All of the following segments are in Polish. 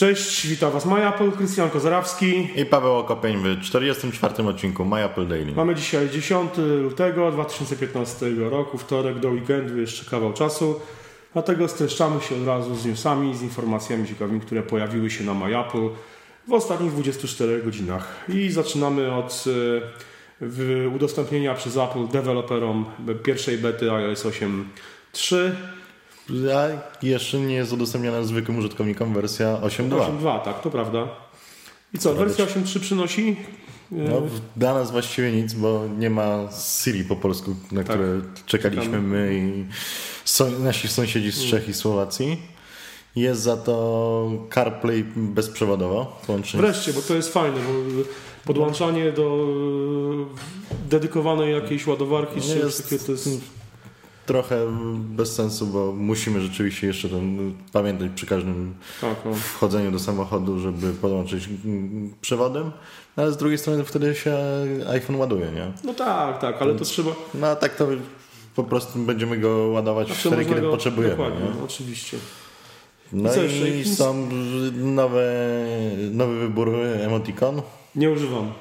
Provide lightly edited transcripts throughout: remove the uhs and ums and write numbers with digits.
Cześć, witam Was MyApple, Krystian Kozarawski i Paweł Okopeński w 44. odcinku MyApple Daily. Mamy dzisiaj 10 lutego 2015 roku, wtorek, do weekendu jeszcze kawał czasu. Dlatego streszczamy się od razu z newsami, z informacjami ciekawymi, które pojawiły się na MyApple w ostatnich 24 godzinach. I zaczynamy od udostępnienia przez Apple deweloperom pierwszej bety iOS 8.3. A jeszcze nie jest udostępniana zwykłym użytkownikom wersja 8.2, tak, to prawda. I co, wersja 8.3 przynosi? No, dla nas właściwie nic, bo nie ma Siri po polsku, na tak, które czekaliśmy my i nasi sąsiedzi z Czech i Słowacji. Jest za to CarPlay bezprzewodowo. Wreszcie, bo to jest fajne, bo podłączanie do dedykowanej jakiejś ładowarki czy jest takie, to jest trochę bez sensu, bo musimy rzeczywiście jeszcze pamiętać przy każdym wchodzeniu do samochodu, żeby podłączyć przewodem, ale z drugiej strony wtedy się iPhone ładuje, nie? No tak, ale to trzeba... No a tak to po prostu będziemy go ładować wtedy, kiedy potrzebujemy. Dokładnie, nie? Oczywiście. No i są nowy wybór emotikon. Nie używam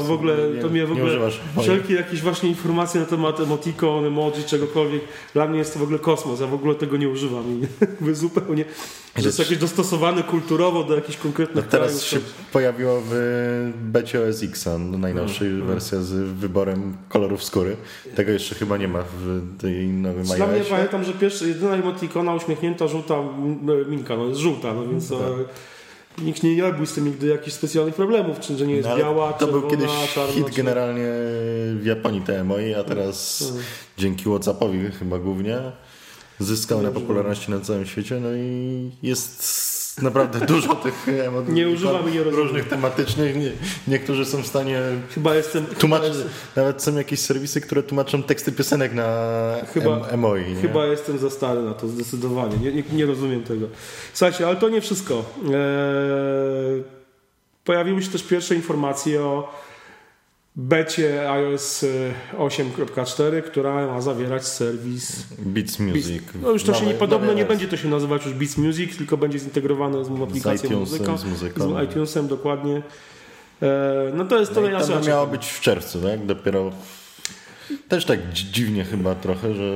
w ogóle, to mnie w ogóle wszelkie jakieś właśnie informacje na temat emotikon, emoji, czegokolwiek, dla mnie jest to w ogóle kosmos, ja w ogóle tego nie używam i zupełnie, że jest jakieś dostosowane kulturowo do jakichś konkretnych krajów. Teraz się pojawiło w becie OS X najnowszej wersja z wyborem kolorów skóry, tego jeszcze chyba nie ma w tej nowym iOSie. Dla mnie pamiętam, że jedyna emotikona uśmiechnięta żółta minka, no jest żółta, no więc... Nikt nie robił z tym nigdy jakichś specjalnych problemów, czy że nie jest biała, czerwona, czarna. To był kiedyś hit generalnie w Japonii te emoji, a teraz dzięki WhatsAppowi chyba głównie zyskał na popularności na całym świecie. No i jest naprawdę dużo tych emoji. Nie używamy je różnych tematycznych. Niektórzy są w stanie tłumaczyć. Nawet są jakieś serwisy, które tłumaczą teksty piosenek na emoji. Nie? Chyba jestem za stary na to zdecydowanie. Nie rozumiem tego. Słuchajcie, ale to nie wszystko. Pojawiły się też pierwsze informacje o becie iOS 8.4, która ma zawierać serwis Beats Music. No już to się niepodobne, nie będzie to się nazywać już Beats Music, tylko będzie zintegrowane z aplikacją muzyką. Z iTunesem, dokładnie. No to jest to najnowsze. To miało być w czerwcu, tak? Dopiero... Też tak dziwnie chyba trochę, że...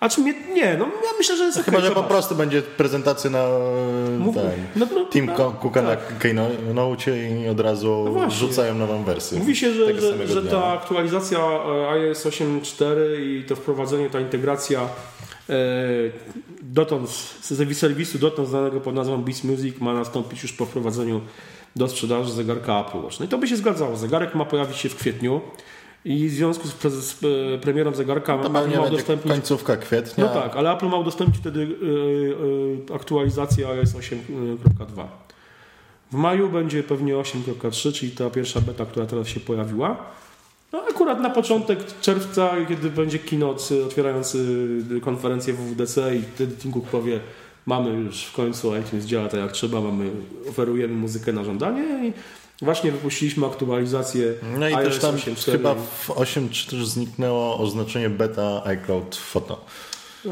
A czy mnie... Nie, no ja myślę, że jest okej. Chyba, że po prostu będzie prezentacja na Tim Cooka na Keynote i od razu rzucają nową wersję. Mówi się, że ta aktualizacja iOS 8.4 i to wprowadzenie, ta integracja dotąd z serwisu dotąd znanego pod nazwą Beats Music ma nastąpić już po wprowadzeniu do sprzedaży zegarka Apple Watch. No i to by się zgadzało. Zegarek ma pojawić się w kwietniu. I w związku z premierą zegarka Apple ma udostępnić... końcówka kwietnia. No tak, ale Apple ma udostępnić wtedy aktualizację iOS 8.2. W maju będzie pewnie 8.3, czyli ta pierwsza beta, która teraz się pojawiła. No akurat na początek czerwca, kiedy będzie keynote otwierający konferencję WWDC i wtedy Tim Cook powie, mamy już w końcu iTunes działa tak jak trzeba, oferujemy muzykę na żądanie i właśnie wypuściliśmy aktualizację. No i też tam 8.4. Chyba w 8.4 zniknęło oznaczenie beta iCloud Photo.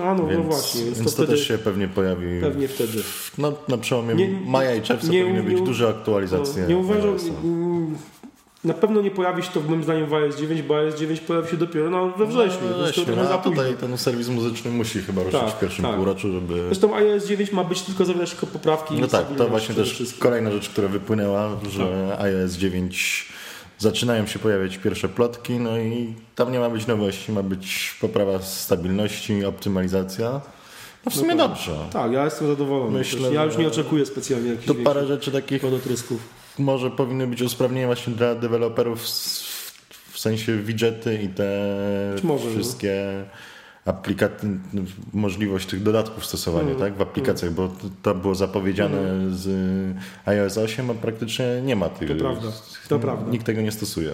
A no, więc, no właśnie. Więc to też się pewnie pojawi. Pewnie wtedy. No, na przełomie maja i czerwca powinny być duże aktualizacje. Nie uważam. Na pewno nie pojawi się to moim zdaniem w AS 9, bo AS 9 pojawi się dopiero we wrześniu. No, tutaj ten serwis muzyczny musi chyba ruszyć w pierwszym półroczu, żeby... Zresztą AS 9 ma być tylko zawierać tylko poprawki. No tak, to właśnie też kolejna rzecz, która wypłynęła, że AS 9 zaczynają się pojawiać pierwsze plotki, no i tam nie ma być nowości, ma być poprawa stabilności, optymalizacja. No w sumie dobrze. Tak, ja jestem zadowolony. Myślę, ja już nie oczekuję specjalnie jakichś... To parę rzeczy takich... Może powinny być usprawnienia właśnie dla deweloperów w sensie widżety i te wszystkie możliwość tych dodatków stosowania tak, w aplikacjach, bo to było zapowiedziane z iOS 8, a praktycznie nie ma tych. To prawda. Nikt tego nie stosuje.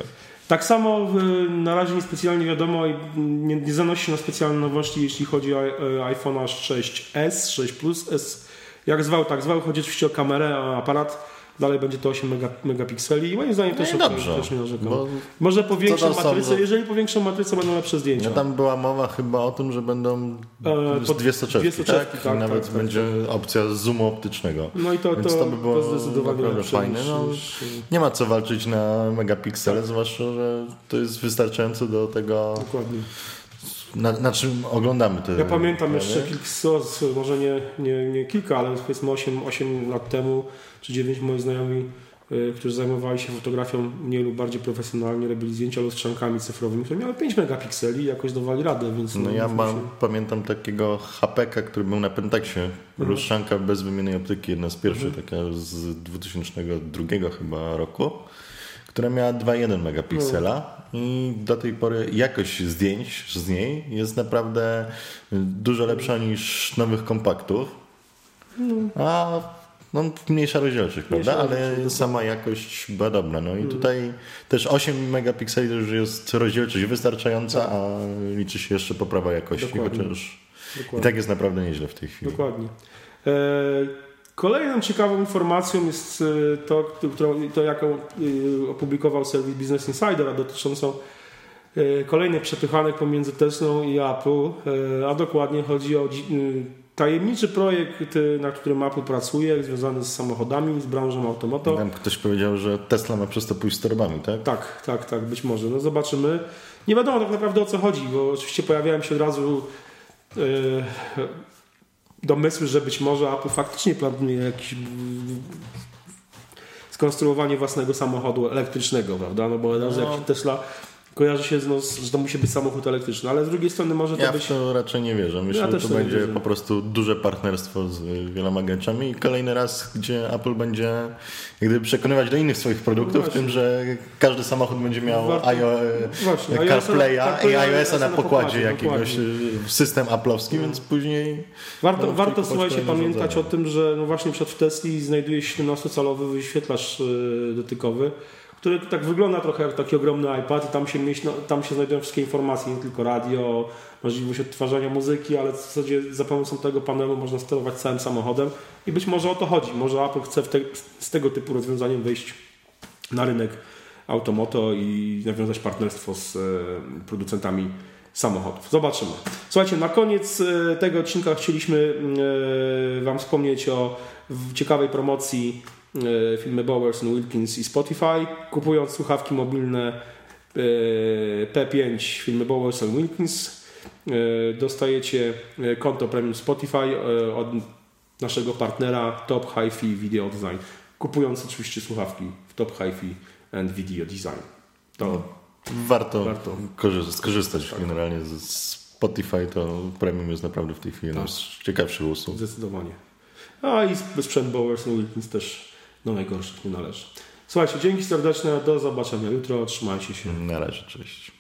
Tak samo na razie niespecjalnie wiadomo i nie zanosi na specjalne nowości, jeśli chodzi o iPhone 6S, 6 Plus, S, jak zwał, tak zwał. Chodzi oczywiście o kamerę, o aparat. Dalej będzie to 8 megapikseli i moim zdaniem też no też nie narzekam. Może powiększą matrycę, jeżeli powiększą matrycę, będą lepsze zdjęcia. No tam była mowa chyba o tym, że będą dwie soczewki, tak? Nawet będzie opcja zoomu optycznego. No i to by było zdecydowanie lepsze. Fajne. Nie ma co walczyć na megapiksele, zwłaszcza, że to jest wystarczające do tego... Dokładnie. Na czym oglądamy te... Ja pamiętam jeszcze może nie kilka, ale powiedzmy 8 lat temu, czy 9 moi znajomi, którzy zajmowali się fotografią mniej lub bardziej profesjonalnie, robili zdjęcia lustrzankami cyfrowymi, które miały 5 megapikseli i jakoś dawali radę. Więc pamiętam takiego hapeka, który był na Pentaxie, lustrzanka bez wymiennej optyki, jedna z pierwszych, taka z 2002 chyba roku, która miała 2,1 megapiksela i do tej pory jakość zdjęć z niej jest naprawdę dużo lepsza niż nowych kompaktów, a mniejsza rozdzielczość, prawda? Ale sama jakość była dobra. No i tutaj też 8 megapikseli to już jest rozdzielczość wystarczająca, a liczy się jeszcze poprawa jakości, Dokładnie. Chociaż i tak jest naprawdę nieźle w tej chwili. Dokładnie. Kolejną ciekawą informacją jest to, jaką opublikował serwis Business Insider, dotyczącą kolejnych przepychanek pomiędzy Teslą i Apple, a dokładnie chodzi o tajemniczy projekt, na którym Apple pracuje, związany z samochodami, z branżą automoto. Tam ktoś powiedział, że Tesla ma przez to pójść z torbami, tak? Tak, być może. No zobaczymy. Nie wiadomo tak naprawdę o co chodzi, bo oczywiście pojawiają się od razu domysły, że być może Apple faktycznie planuje jakieś skonstruowanie własnego samochodu elektrycznego, prawda? No bo jak Tesla kojarzy się, że to musi być samochód elektryczny, ale z drugiej strony może to być... Ja w to raczej nie wierzę. Myślę, że to będzie po prostu duże partnerstwo z wieloma graczami i kolejny raz, gdzie Apple będzie przekonywać do innych swoich produktów, w tym, że każdy samochód będzie miał CarPlaya i iOS-a na pokładzie jakiegoś, system Apple'owski, więc później... Warto słuchajcie, pamiętać o tym, że właśnie w Tesli znajduje się 17-calowy wyświetlacz dotykowy, który tak wygląda trochę jak taki ogromny iPad i tam się znajdują wszystkie informacje, nie tylko radio, możliwość odtwarzania muzyki, ale w zasadzie za pomocą tego panelu można sterować całym samochodem i być może o to chodzi. Może Apple chce z tego typu rozwiązaniem wyjść na rynek automoto i nawiązać partnerstwo z producentami samochodów. Zobaczymy. Słuchajcie, na koniec tego odcinka chcieliśmy Wam wspomnieć o ciekawej promocji filmy Bowers & Wilkins i Spotify. Kupując słuchawki mobilne P5 filmy Bowers & Wilkins dostajecie konto premium Spotify od naszego partnera Top Hi-Fi Video Design. Kupując oczywiście słuchawki w Top Hi-Fi and Video Design. To warto skorzystać generalnie ze Spotify, to premium jest naprawdę w tej chwili ciekawszy usług. Zdecydowanie. A i sprzęt Bowers & Wilkins też do najgorszych nie należy. Słuchajcie, dzięki serdeczne, do zobaczenia jutro, trzymajcie się. Na razie, cześć.